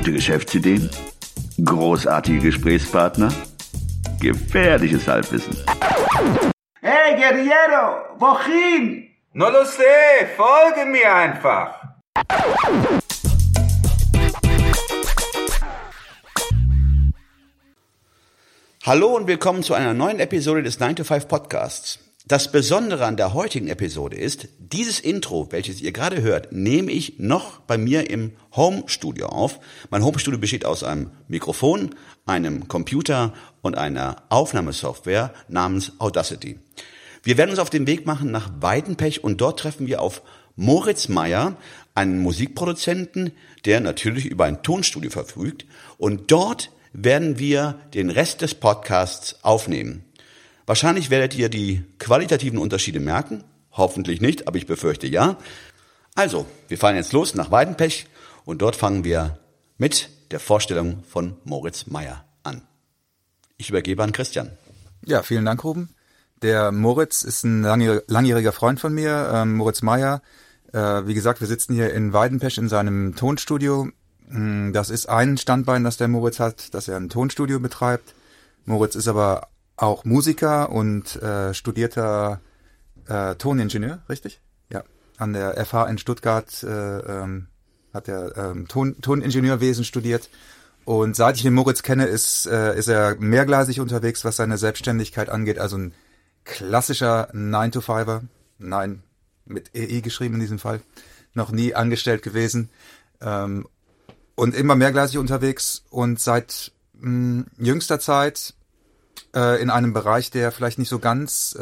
gute Geschäftsideen, großartige Gesprächspartner, gefährliches Halbwissen. Hey Guerriero, wohin? No lo sé, folge mir einfach. Hallo und willkommen zu einer neuen Episode des 925 Podcasts. Das Besondere an der heutigen Episode ist, dieses Intro, welches ihr gerade hört, nehme ich noch bei mir im Homestudio auf. Mein Homestudio besteht aus einem Mikrofon, einem Computer und einer Aufnahmesoftware namens Audacity. Wir werden uns auf den Weg machen nach Weidenpech und dort treffen wir auf Moritz Meyer, einen Musikproduzenten, der natürlich über ein Tonstudio verfügt. Und dort werden wir den Rest des Podcasts aufnehmen. Wahrscheinlich werdet ihr die qualitativen Unterschiede merken. Hoffentlich nicht, aber ich befürchte ja. Also, wir fahren jetzt los nach Weidenpech und dort fangen wir mit der Vorstellung von Moritz Meyer an. Ich übergebe an Christian. Ja, vielen Dank, Ruben. Der Moritz ist ein langjähriger Freund von mir, Moritz Meyer. Wie gesagt, wir sitzen hier in Weidenpech in seinem Tonstudio. Das ist ein Standbein, das der Moritz hat, dass er ein Tonstudio betreibt. Moritz ist aber auch Musiker und studierter Toningenieur, richtig? Ja, an der FH in Stuttgart hat er Toningenieurwesen studiert. Und seit ich den Moritz kenne, ist er mehrgleisig unterwegs, was seine Selbstständigkeit angeht. Also ein klassischer 9-to-5er. Nein, mit EE geschrieben in diesem Fall. Noch nie angestellt gewesen. Und immer mehrgleisig unterwegs. Und seit jüngster Zeit in einem Bereich, der vielleicht nicht so ganz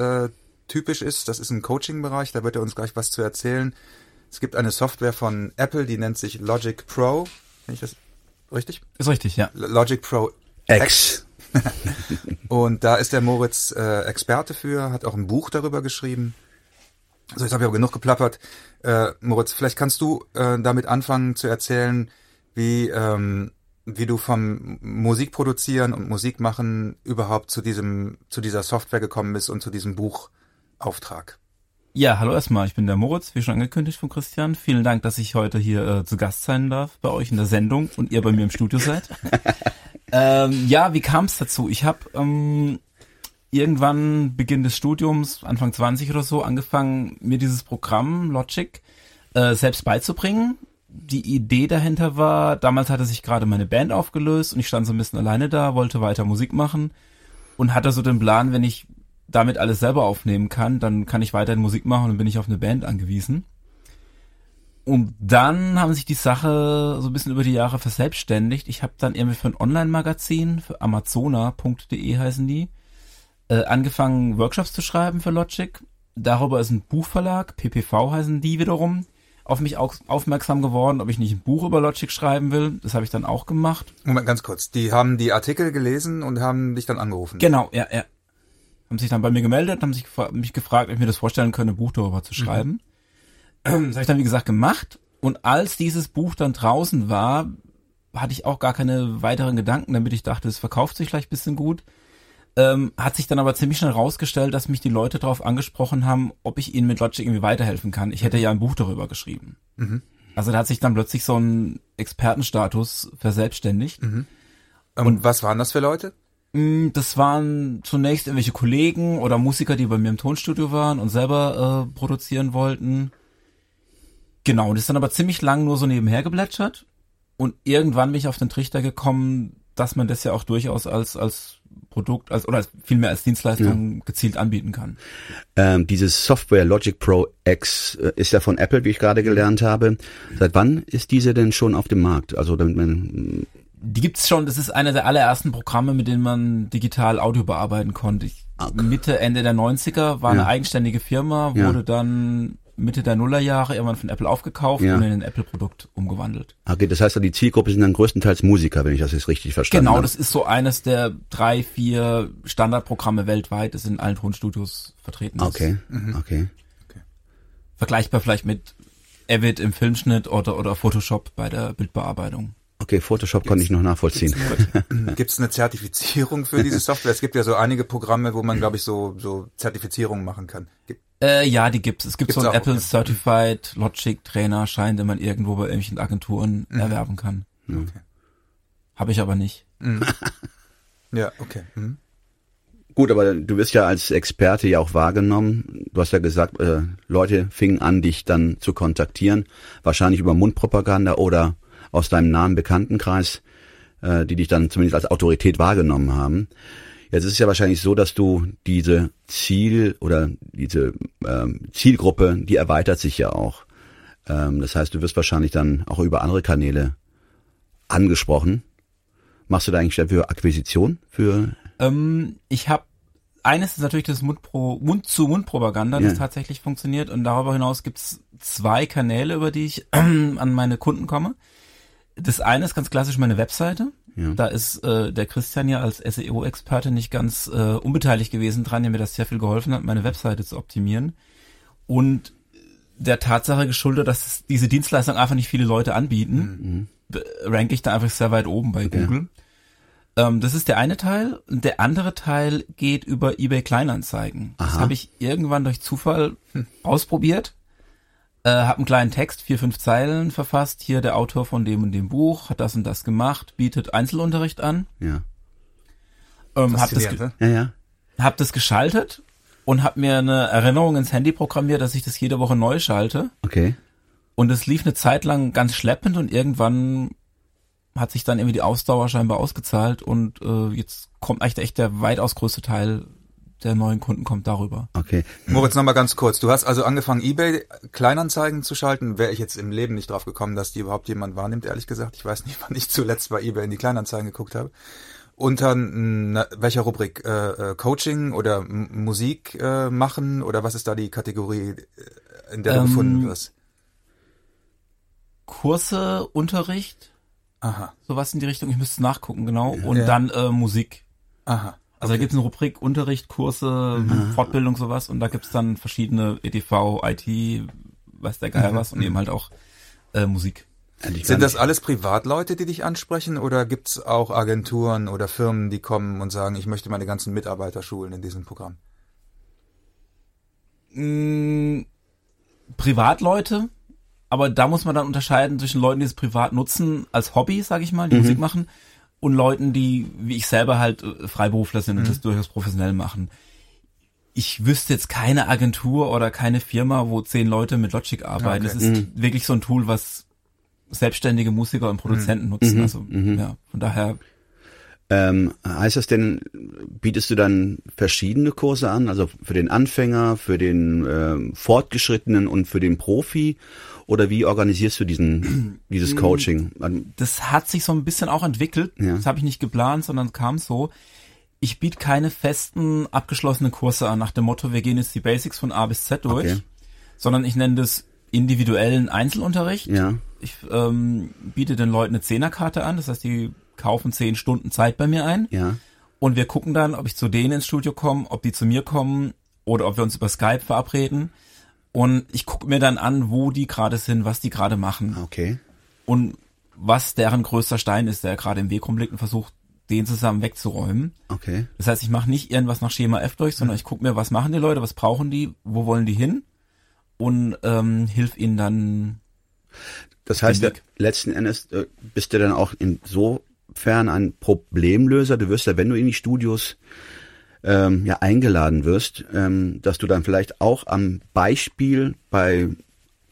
typisch ist. Das ist ein Coaching-Bereich, da wird er uns gleich was zu erzählen. Es gibt eine Software von Apple, die nennt sich Logic Pro. Finde ich das richtig? Ist richtig, ja. Logic Pro X. Und da ist der Moritz Experte für, hat auch ein Buch darüber geschrieben. So, jetzt habe ich aber genug geplappert. Moritz, vielleicht kannst du damit anfangen zu erzählen, wie du vom Musikproduzieren und Musikmachen überhaupt zu dieser Software gekommen bist und zu diesem Buchauftrag. Ja, hallo erstmal, ich bin der Moritz, wie schon angekündigt von Christian. Vielen Dank, dass ich heute hier zu Gast sein darf bei euch in der Sendung und ihr bei mir im Studio seid. Ja, wie kam es dazu? Ich habe irgendwann Beginn des Studiums, Anfang 20 oder so, angefangen, mir dieses Programm Logic selbst beizubringen. Die Idee dahinter war, damals hatte sich gerade meine Band aufgelöst und ich stand so ein bisschen alleine da, wollte weiter Musik machen und hatte so den Plan, wenn ich damit alles selber aufnehmen kann, dann kann ich weiterhin Musik machen und bin nicht auf eine Band angewiesen. Und dann haben sich die Sache so ein bisschen über die Jahre verselbstständigt. Ich habe dann irgendwie für ein Online-Magazin, für Amazona.de heißen die, angefangen Workshops zu schreiben für Logic. Darüber ist ein Buchverlag, PPV heißen die wiederum, auf mich aufmerksam geworden, ob ich nicht ein Buch über Logic schreiben will. Das habe ich dann auch gemacht. Moment, ganz kurz. Die haben die Artikel gelesen und haben dich dann angerufen. Genau, ja. Haben sich dann bei mir gemeldet, haben sich mich gefragt, ob ich mir das vorstellen könnte, ein Buch darüber zu schreiben. Das habe ich dann, wie gesagt, gemacht. Und als dieses Buch dann draußen war, hatte ich auch gar keine weiteren Gedanken, damit ich dachte, es verkauft sich vielleicht ein bisschen gut. Hat sich dann aber ziemlich schnell rausgestellt, dass mich die Leute darauf angesprochen haben, ob ich ihnen mit Logic irgendwie weiterhelfen kann. Ich hätte ja ein Buch darüber geschrieben. Mhm. Also da hat sich dann plötzlich so ein Expertenstatus verselbstständigt. Mhm. Und was waren das für Leute? Das waren zunächst irgendwelche Kollegen oder Musiker, die bei mir im Tonstudio waren und selber produzieren wollten. Genau, und ist dann aber ziemlich lang nur so nebenher geplätschert. Und irgendwann bin ich auf den Trichter gekommen, dass man das ja auch durchaus als Produkt oder vielmehr als Dienstleistung gezielt anbieten kann. Dieses Software Logic Pro X ist ja von Apple, wie ich gerade gelernt habe. Seit wann ist diese denn schon auf dem Markt? Also damit man die gibt's schon, das ist einer der allerersten Programme, mit denen man digital Audio bearbeiten konnte. Mitte, Ende der 90er war eine eigenständige Firma, wurde dann Mitte der Nullerjahre irgendwann von Apple aufgekauft und in ein Apple-Produkt umgewandelt. Okay, das heißt, die Zielgruppe sind dann größtenteils Musiker, wenn ich das jetzt richtig verstanden habe. Genau, das ist so eines der 3-4 Standardprogramme weltweit, das in allen Tonstudios vertreten ist. Okay. Vergleichbar vielleicht mit Avid im Filmschnitt oder Photoshop bei der Bildbearbeitung. Okay, Photoshop konnte ich noch nachvollziehen. Gibt es eine Zertifizierung für diese Software? Es gibt ja so einige Programme, wo man, glaube ich, so Zertifizierungen machen kann. Ja, die gibt's. Es gibt so einen Apple Certified Logic Trainer Schein, den man irgendwo bei irgendwelchen Agenturen erwerben kann. Okay. Habe ich aber nicht. Mhm. Ja, okay. Mhm. Gut, aber du wirst ja als Experte ja auch wahrgenommen. Du hast ja gesagt, Leute fingen an, dich dann zu kontaktieren. Wahrscheinlich über Mundpropaganda oder aus deinem nahen Bekanntenkreis, die dich dann zumindest als Autorität wahrgenommen haben. Jetzt ist es ja wahrscheinlich so, dass du diese Zielgruppe, die erweitert sich ja auch. Das heißt, du wirst wahrscheinlich dann auch über andere Kanäle angesprochen. Machst du da eigentlich dafür Akquisition? Ich habe, eines ist natürlich das Mund-zu-Mund-Propaganda, das tatsächlich funktioniert, und darüber hinaus gibt es zwei Kanäle, über die ich an meine Kunden komme. Das eine ist ganz klassisch meine Webseite. Ja. Da ist der Christian ja als SEO-Experte nicht ganz unbeteiligt gewesen dran, der mir das sehr viel geholfen hat, meine Webseite zu optimieren. Und der Tatsache geschuldet, dass diese Dienstleistung einfach nicht viele Leute anbieten, ranke ich da einfach sehr weit oben bei Google. Das ist der eine Teil. Und der andere Teil geht über eBay Kleinanzeigen. Aha. Das habe ich irgendwann durch Zufall ausprobiert. Habe einen kleinen Text, 4-5 Zeilen verfasst. Hier der Autor von dem und dem Buch hat das und das gemacht, bietet Einzelunterricht an. Ja. Hab das geschaltet und habe mir eine Erinnerung ins Handy programmiert, dass ich das jede Woche neu schalte. Okay. Und es lief eine Zeit lang ganz schleppend und irgendwann hat sich dann irgendwie die Ausdauer scheinbar ausgezahlt und jetzt kommt eigentlich echt der weitaus größte Teil der neuen Kunden kommt darüber. Okay. Moritz, nochmal ganz kurz. Du hast also angefangen, eBay Kleinanzeigen zu schalten. Wäre ich jetzt im Leben nicht drauf gekommen, dass die überhaupt jemand wahrnimmt, ehrlich gesagt. Ich weiß nicht, wann ich zuletzt bei eBay in die Kleinanzeigen geguckt habe. Unter welcher Rubrik? Coaching oder Musik machen? Oder was ist da die Kategorie, in der du gefunden wirst? Kurse, Unterricht. Aha. Sowas in die Richtung, ich müsste nachgucken, genau. Und dann Musik. Aha. Okay. Also da gibt es eine Rubrik Unterricht, Kurse, Fortbildung, sowas. Und da gibt es dann verschiedene EDV, IT, weiß der Geier was und eben halt auch Musik. Sind das alles Privatleute, die dich ansprechen? Oder gibt es auch Agenturen oder Firmen, die kommen und sagen, ich möchte meine ganzen Mitarbeiter schulen in diesem Programm? Privatleute? Aber da muss man dann unterscheiden zwischen Leuten, die es privat nutzen, als Hobby, sage ich mal, die Musik machen, und Leuten, die, wie ich selber, halt Freiberufler sind und das durchaus professionell machen. Ich wüsste jetzt keine Agentur oder keine Firma, wo 10 Leute mit Logic arbeiten. Okay. Das ist wirklich so ein Tool, was selbstständige Musiker und Produzenten nutzen. Also ja, von daher. Heißt das denn, bietest du dann verschiedene Kurse an, also für den Anfänger, für den Fortgeschrittenen und für den Profi? Oder wie organisierst du dieses Coaching? Das hat sich so ein bisschen auch entwickelt. Ja. Das habe ich nicht geplant, sondern kam so. Ich biete keine festen, abgeschlossenen Kurse an, nach dem Motto, wir gehen jetzt die Basics von A bis Z durch, sondern ich nenne das individuellen Einzelunterricht. Ja. Ich biete den Leuten eine 10er-Karte an, das heißt, die kaufen 10 Stunden Zeit bei mir ein. Ja. Und wir gucken dann, ob ich zu denen ins Studio komme, ob die zu mir kommen oder ob wir uns über Skype verabreden. Und ich gucke mir dann an, wo die gerade sind, was die gerade machen. Okay. Und was deren größter Stein ist, der gerade im Weg rumliegt, und versuche, den zusammen wegzuräumen. Okay. Das heißt, ich mache nicht irgendwas nach Schema F durch, sondern ich gucke mir, was machen die Leute, was brauchen die, wo wollen die hin, und hilf ihnen dann. Das heißt, letzten Endes bist du dann auch insofern ein Problemlöser. Du wirst ja, wenn du in die Studios eingeladen wirst, dass du dann vielleicht auch am Beispiel bei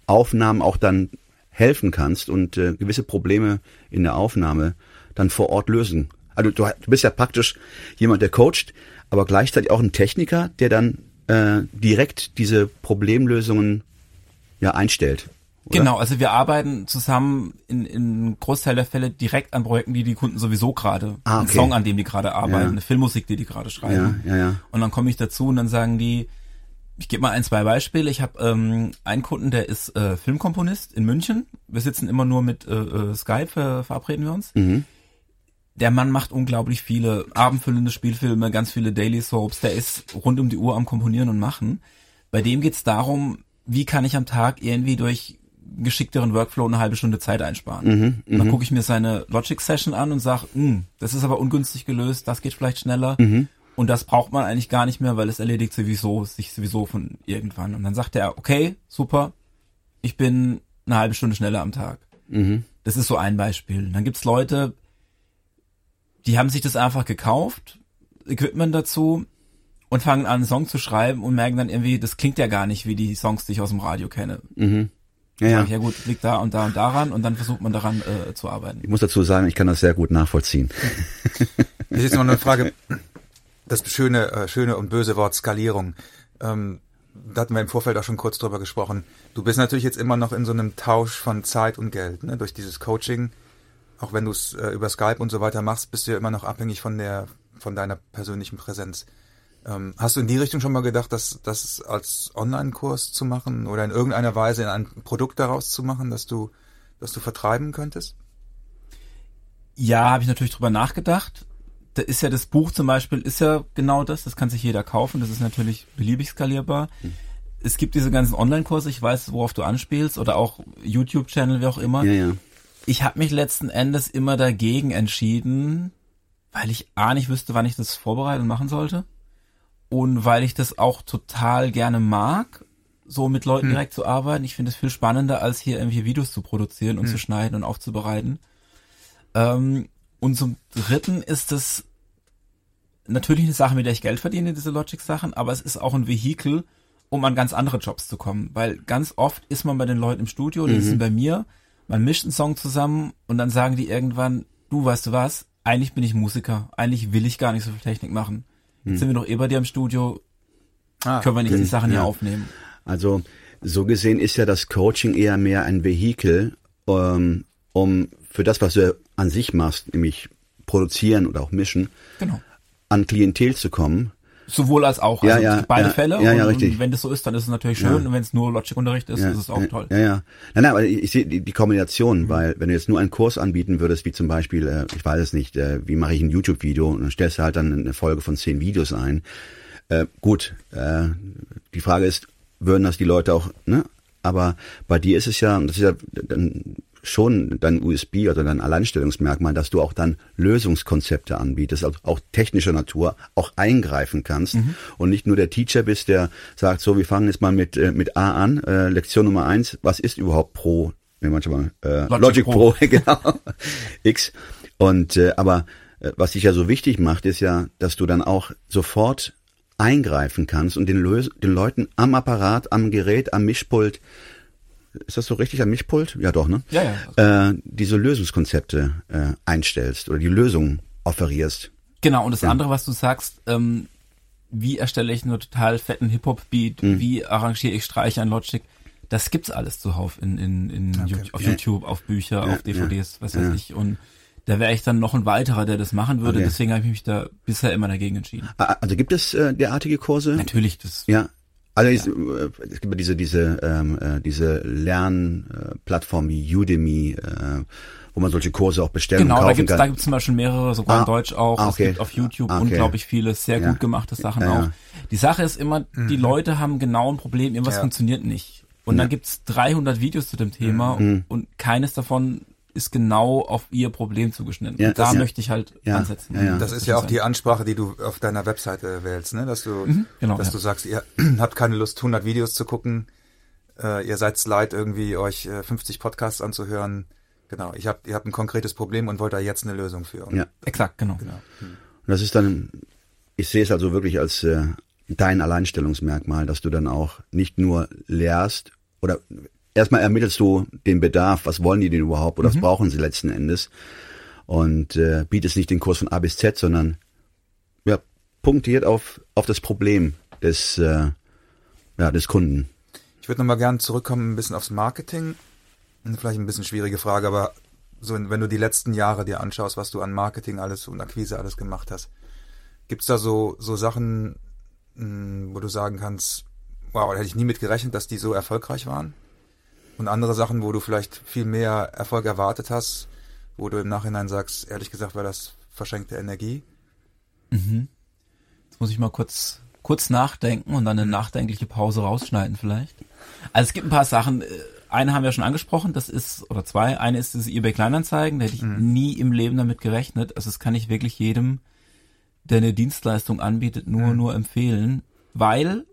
Aufnahmen auch dann helfen kannst und gewisse Probleme in der Aufnahme dann vor Ort lösen. Also du bist ja praktisch jemand, der coacht, aber gleichzeitig auch ein Techniker, der dann direkt diese Problemlösungen einstellt. Oder? Genau, also wir arbeiten zusammen in Großteil der Fälle direkt an Projekten, die Kunden sowieso gerade, einen Song, an dem die gerade arbeiten, eine Filmmusik, die gerade schreiben. Ja. Und dann komme ich dazu und dann sagen die, ich gebe mal 1-2 Beispiele. Ich habe einen Kunden, der ist Filmkomponist in München. Wir sitzen immer nur mit Skype, verabreden wir uns. Mhm. Der Mann macht unglaublich viele abendfüllende Spielfilme, ganz viele Daily Soaps. Der ist rund um die Uhr am Komponieren und Machen. Bei dem geht's darum, wie kann ich am Tag irgendwie durch geschickteren Workflow eine halbe Stunde Zeit einsparen. Dann gucke ich mir seine Logic-Session an und sage, das ist aber ungünstig gelöst, das geht vielleicht schneller und das braucht man eigentlich gar nicht mehr, weil es erledigt sich sowieso von irgendwann. Und dann sagt er, okay, super, ich bin eine halbe Stunde schneller am Tag. Das ist so ein Beispiel. Und dann gibt's Leute, die haben sich das einfach gekauft, Equipment dazu, und fangen an, einen Song zu schreiben und merken dann irgendwie, das klingt ja gar nicht wie die Songs, die ich aus dem Radio kenne. Mhm. Ja, ja gut, liegt da und da und daran, und dann versucht man daran zu arbeiten. Ich muss dazu sagen, ich kann das sehr gut nachvollziehen. Hier ist noch eine Frage, das schöne und böse Wort Skalierung. Da hatten wir im Vorfeld auch schon kurz drüber gesprochen. Du bist natürlich jetzt immer noch in so einem Tausch von Zeit und Geld, ne? Durch dieses Coaching. Auch wenn du es über Skype und so weiter machst, bist du ja immer noch abhängig von deiner persönlichen Präsenz. Hast du in die Richtung schon mal gedacht, das als Online-Kurs zu machen oder in irgendeiner Weise in ein Produkt daraus zu machen, dass du vertreiben könntest? Ja, habe ich natürlich drüber nachgedacht. Da ist ja das Buch zum Beispiel, ist ja genau das kann sich jeder kaufen, das ist natürlich beliebig skalierbar. Mhm. Es gibt diese ganzen Online-Kurse, ich weiß, worauf du anspielst, oder auch YouTube-Channel, wie auch immer. Ja, ja. Ich habe mich letzten Endes immer dagegen entschieden, weil ich nicht wüsste, wann ich das vorbereiten und machen sollte. Und weil ich das auch total gerne mag, so mit Leuten direkt zu arbeiten. Ich finde es viel spannender, als hier irgendwie Videos zu produzieren und zu schneiden und aufzubereiten. Und zum Dritten ist es natürlich eine Sache, mit der ich Geld verdiene, diese Logic-Sachen, aber es ist auch ein Vehikel, um an ganz andere Jobs zu kommen. Weil ganz oft ist man bei den Leuten im Studio, die sind bei mir, man mischt einen Song zusammen und dann sagen die irgendwann, du, weißt du was, eigentlich bin ich Musiker, eigentlich will ich gar nicht so viel Technik machen. Jetzt sind wir doch eh bei dir im Studio, können wir nicht die Sachen hier aufnehmen. Also so gesehen ist ja das Coaching eher mehr ein Vehikel, um für das, was du an sich machst, nämlich produzieren oder auch mischen, genau, an Klientel zu kommen. Sowohl als auch, also beide Fälle. Ja, und richtig. Wenn das so ist, dann ist es natürlich schön, und wenn es nur Logic-Unterricht ist, ist es auch toll. Ja. Nein, aber ich sehe die Kombination, weil wenn du jetzt nur einen Kurs anbieten würdest, wie zum Beispiel, ich weiß es nicht, wie mache ich ein YouTube-Video, und dann stellst du halt dann eine Folge von 10 Videos ein. Die Frage ist, würden das die Leute auch, ne? Aber bei dir ist es ja, das ist ja dann schon dein USB oder dein Alleinstellungsmerkmal, dass du auch dann Lösungskonzepte anbietest, also auch technischer Natur, auch eingreifen kannst und nicht nur der Teacher bist, der sagt, so, wir fangen jetzt mal mit A an, Lektion Nummer 1, was ist überhaupt Logic Pro genau, X. Und aber was dich ja so wichtig macht, ist ja, dass du dann auch sofort eingreifen kannst und den Leuten am Apparat, am Gerät, am Mischpult, ist das so richtig, am Mischpult? Ja doch, ne? Ja. Diese Lösungskonzepte einstellst oder die Lösung offerierst. Genau, und das andere, was du sagst, wie erstelle ich einen total fetten Hip-Hop-Beat, wie arrangiere ich Streicher in Logic, das gibt's alles zuhauf in auf YouTube, auf Bücher, auf DVDs, was weiß ich, und da wäre ich dann noch ein weiterer, der das machen würde, deswegen habe ich mich da bisher immer dagegen entschieden. Also gibt es derartige Kurse? Natürlich, das... Ja. Also es gibt ja diese Lernplattform wie Udemy, wo man solche Kurse auch bestellen und kaufen kann. Genau, da gibt's zum Beispiel mehrere, sogar in Deutsch auch. Es gibt auf YouTube unglaublich viele sehr gut gemachte Sachen auch. Die Sache ist immer, die Leute haben genau ein Problem, irgendwas funktioniert nicht. Und dann gibt's 300 Videos zu dem Thema und keines davon ist genau auf ihr Problem zugeschnitten. Ja, da möchte ich halt ansetzen. Ja. Das ist ja auch die Ansprache, die du auf deiner Webseite wählst, ne? Dass du, du sagst, ihr habt keine Lust, 100 Videos zu gucken, ihr seid's leid, irgendwie euch 50 Podcasts anzuhören. Genau, ihr habt ein konkretes Problem und wollt da jetzt eine Lösung für. Und exakt, genau. Und das ist dann, ich sehe es also wirklich als dein Alleinstellungsmerkmal, dass du dann auch nicht nur lehrst oder erstmal ermittelst du den Bedarf, was wollen die denn überhaupt oder was brauchen sie letzten Endes, und bietest nicht den Kurs von A bis Z, sondern punktiert auf das Problem des Kunden. Ich würde nochmal gerne zurückkommen ein bisschen aufs Marketing. Vielleicht ein bisschen schwierige Frage, aber so, wenn du die letzten Jahre dir anschaust, was du an Marketing alles und Akquise alles gemacht hast, gibt's da so Sachen, wo du sagen kannst, wow, da hätte ich nie mit gerechnet, dass die so erfolgreich waren? Und andere Sachen, wo du vielleicht viel mehr Erfolg erwartet hast, wo du im Nachhinein sagst, ehrlich gesagt, war das verschenkte Energie? Jetzt muss ich mal kurz nachdenken und dann eine nachdenkliche Pause rausschneiden vielleicht. Also es gibt ein paar Sachen, eine haben wir schon angesprochen, das ist, oder zwei, eine ist diese eBay-Kleinanzeigen, da hätte ich nie im Leben damit gerechnet. Also das kann ich wirklich jedem, der eine Dienstleistung anbietet, nur empfehlen, weil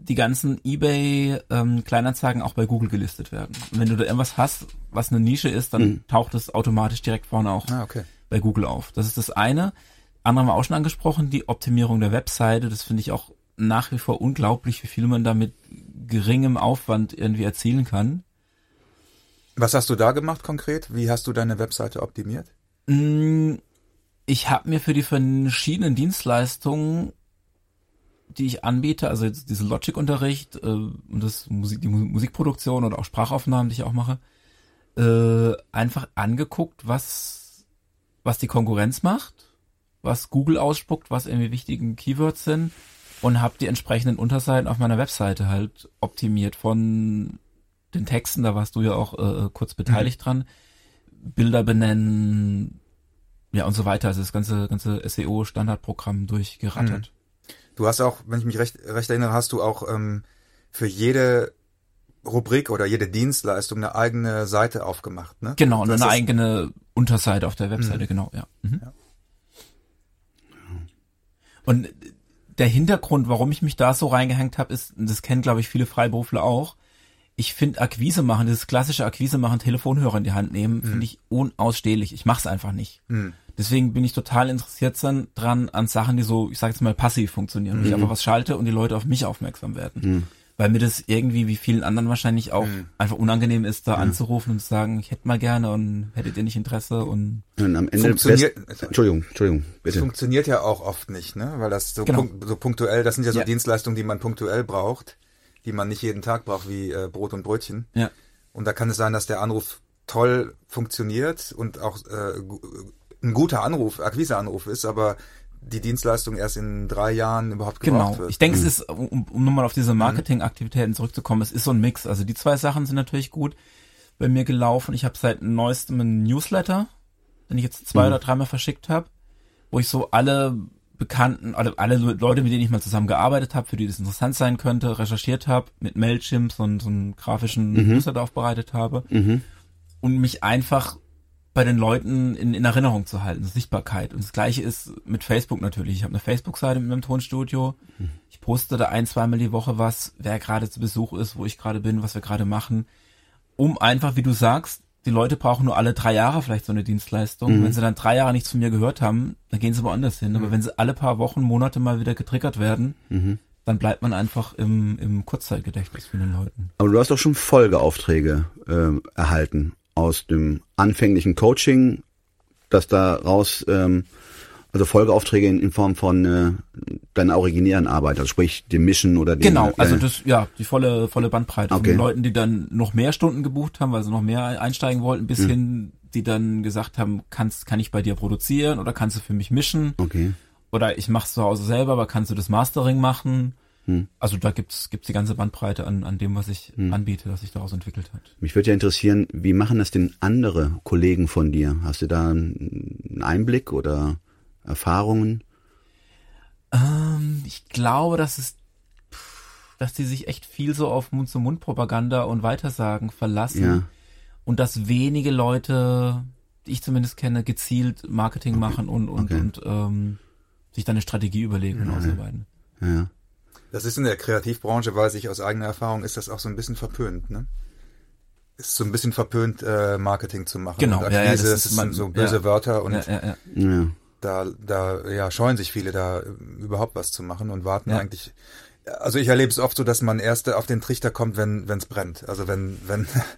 die ganzen eBay-Kleinanzeigen auch bei Google gelistet werden. Und wenn du da irgendwas hast, was eine Nische ist, dann taucht es automatisch direkt vorne auch. bei Google auf. Das ist das eine. Andere haben wir auch schon angesprochen, die Optimierung der Webseite. Das finde ich auch nach wie vor unglaublich, wie viel man da mit geringem Aufwand irgendwie erzielen kann. Was hast du da gemacht konkret? Wie hast du deine Webseite optimiert? Ich habe mir für die verschiedenen Dienstleistungen, die ich anbiete, also jetzt diesen Logic-Unterricht und das die Musikproduktion oder auch Sprachaufnahmen, die ich auch mache, einfach angeguckt, was die Konkurrenz macht, was Google ausspuckt, was irgendwie wichtigen Keywords sind, und habe die entsprechenden Unterseiten auf meiner Webseite halt optimiert von den Texten, da warst du ja auch kurz beteiligt dran, Bilder benennen, ja und so weiter. Also das ganze SEO-Standardprogramm durchgerattert. Du hast auch, wenn ich mich recht erinnere, hast du auch für jede Rubrik oder jede Dienstleistung eine eigene Seite aufgemacht, ne? Genau, und eine eigene Unterseite auf der Webseite, genau, ja. Mhm. Ja. Und der Hintergrund, warum ich mich da so reingehängt habe, ist, das kennen, glaube ich, viele Freiberufler auch, ich finde Akquise machen, dieses klassische Akquise machen, Telefonhörer in die Hand nehmen, finde ich unausstehlich. Ich mach's einfach nicht. Deswegen bin ich total interessiert dran an Sachen, die so, ich sag jetzt mal, passiv funktionieren. Ich einfach was schalte und die Leute auf mich aufmerksam werden. Weil mir das irgendwie, wie vielen anderen wahrscheinlich auch, einfach unangenehm ist, da anzurufen und zu sagen, ich hätte mal gerne und hättet ihr nicht Interesse und am Ende Entschuldigung, bitte. Das funktioniert ja auch oft nicht, ne? Weil das so, genau. So punktuell, das sind ja so Dienstleistungen, die man punktuell braucht, die man nicht jeden Tag braucht, wie Brot und Brötchen. Ja. Und da kann es sein, dass der Anruf toll funktioniert und auch ein guter Anruf, Akquiseanruf ist, aber die Dienstleistung erst in 3 Jahren überhaupt gebraucht wird. Genau. Ich denke, es ist, um nochmal auf diese Marketingaktivitäten zurückzukommen, es ist so ein Mix. Also die zwei Sachen sind natürlich gut bei mir gelaufen. Ich habe seit neuestem einen Newsletter, den ich jetzt 2 oder 3 Mal verschickt habe, wo ich so alle Bekannten, alle Leute, mit denen ich mal zusammen gearbeitet habe, für die das interessant sein könnte, recherchiert habe, mit Mailchimp so einen grafischen Newsletter aufbereitet habe und mich einfach bei den Leuten in Erinnerung zu halten, Sichtbarkeit. Und das Gleiche ist mit Facebook natürlich. Ich habe eine Facebook-Seite mit meinem Tonstudio. Ich poste da 1-2 Mal die Woche was, wer gerade zu Besuch ist, wo ich gerade bin, was wir gerade machen. Um einfach, wie du sagst, die Leute brauchen nur alle 3 Jahre vielleicht so eine Dienstleistung. Wenn sie dann 3 Jahre nichts von mir gehört haben, dann gehen sie woanders hin. Aber wenn sie alle paar Wochen, Monate mal wieder getriggert werden, dann bleibt man einfach im Kurzzeitgedächtnis von den Leuten. Aber du hast doch schon Folgeaufträge erhalten aus dem anfänglichen Coaching, dass da raus, also Folgeaufträge in Form von deiner originären Arbeit, also sprich dem Mischen oder dem... Genau, also das, ja, die volle Bandbreite von Leuten, die dann noch mehr Stunden gebucht haben, weil sie noch mehr einsteigen wollten, bis hin, die dann gesagt haben, kann ich bei dir produzieren oder kannst du für mich mischen? Okay. Oder ich mach's zu Hause selber, aber kannst du das Mastering machen? Also da gibt's die ganze Bandbreite an dem, was ich anbiete, was sich daraus entwickelt hat. Mich würde ja interessieren, wie machen das denn andere Kollegen von dir? Hast du da einen Einblick oder Erfahrungen? Ich glaube, dass die sich echt viel so auf Mund-zu-Mund-Propaganda und Weitersagen verlassen und dass wenige Leute, die ich zumindest kenne, gezielt Marketing machen und sich dann eine Strategie überlegen und ausarbeiten. Ja. Das ist in der Kreativbranche, weiß ich aus eigener Erfahrung, ist das auch so ein bisschen verpönt, ne? Ist so ein bisschen verpönt, Marketing zu machen. Genau, und Akquise, das sind so böse Wörter und da scheuen sich viele da überhaupt was zu machen und warten eigentlich. Also ich erlebe es oft so, dass man erst auf den Trichter kommt, wenn es brennt. Also wenn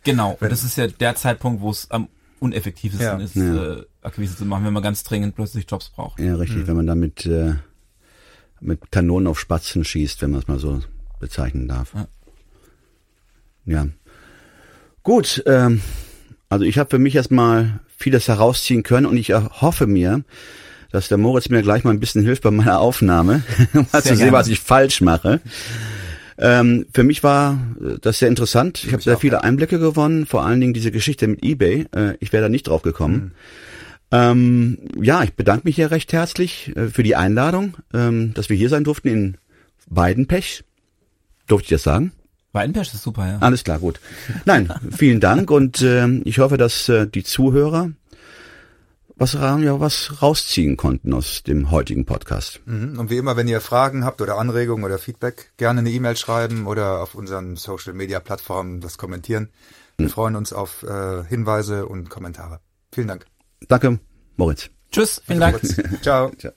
genau, und das ist ja der Zeitpunkt, wo es am uneffektivsten ist, Akquise zu machen, wenn man ganz dringend plötzlich Jobs braucht. Ja, richtig, wenn man damit mit Kanonen auf Spatzen schießt, wenn man es mal so bezeichnen darf. Ja. Gut, also ich habe für mich erstmal vieles herausziehen können und ich hoffe mir, dass der Moritz mir gleich mal ein bisschen hilft bei meiner Aufnahme, mal zu sehen, was ich falsch mache. Für mich war das sehr interessant. Ich habe sehr viele Einblicke gewonnen, vor allen Dingen diese Geschichte mit eBay. Ich wäre da nicht drauf gekommen. Ich bedanke mich hier recht herzlich für die Einladung, dass wir hier sein durften in Weidenpech. Durfte ich das sagen? Weidenpech ist super, ja. Alles klar, gut. Nein, vielen Dank und ich hoffe, dass die Zuhörer was rausziehen konnten aus dem heutigen Podcast. Und wie immer, wenn ihr Fragen habt oder Anregungen oder Feedback, gerne eine E-Mail schreiben oder auf unseren Social-Media-Plattformen das kommentieren. Wir freuen uns auf Hinweise und Kommentare. Vielen Dank. Danke, Moritz. Tschüss, vielen Dank. Ciao. Ciao.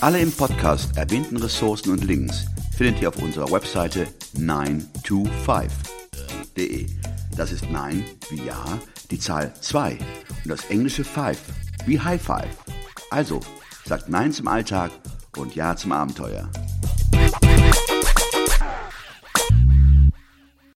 Alle im Podcast erwähnten Ressourcen und Links findet ihr auf unserer Webseite 925.de. Das ist 9 wie Ja, die Zahl 2 und das englische 5 wie High Five. Also sagt Nein zum Alltag und Ja zum Abenteuer.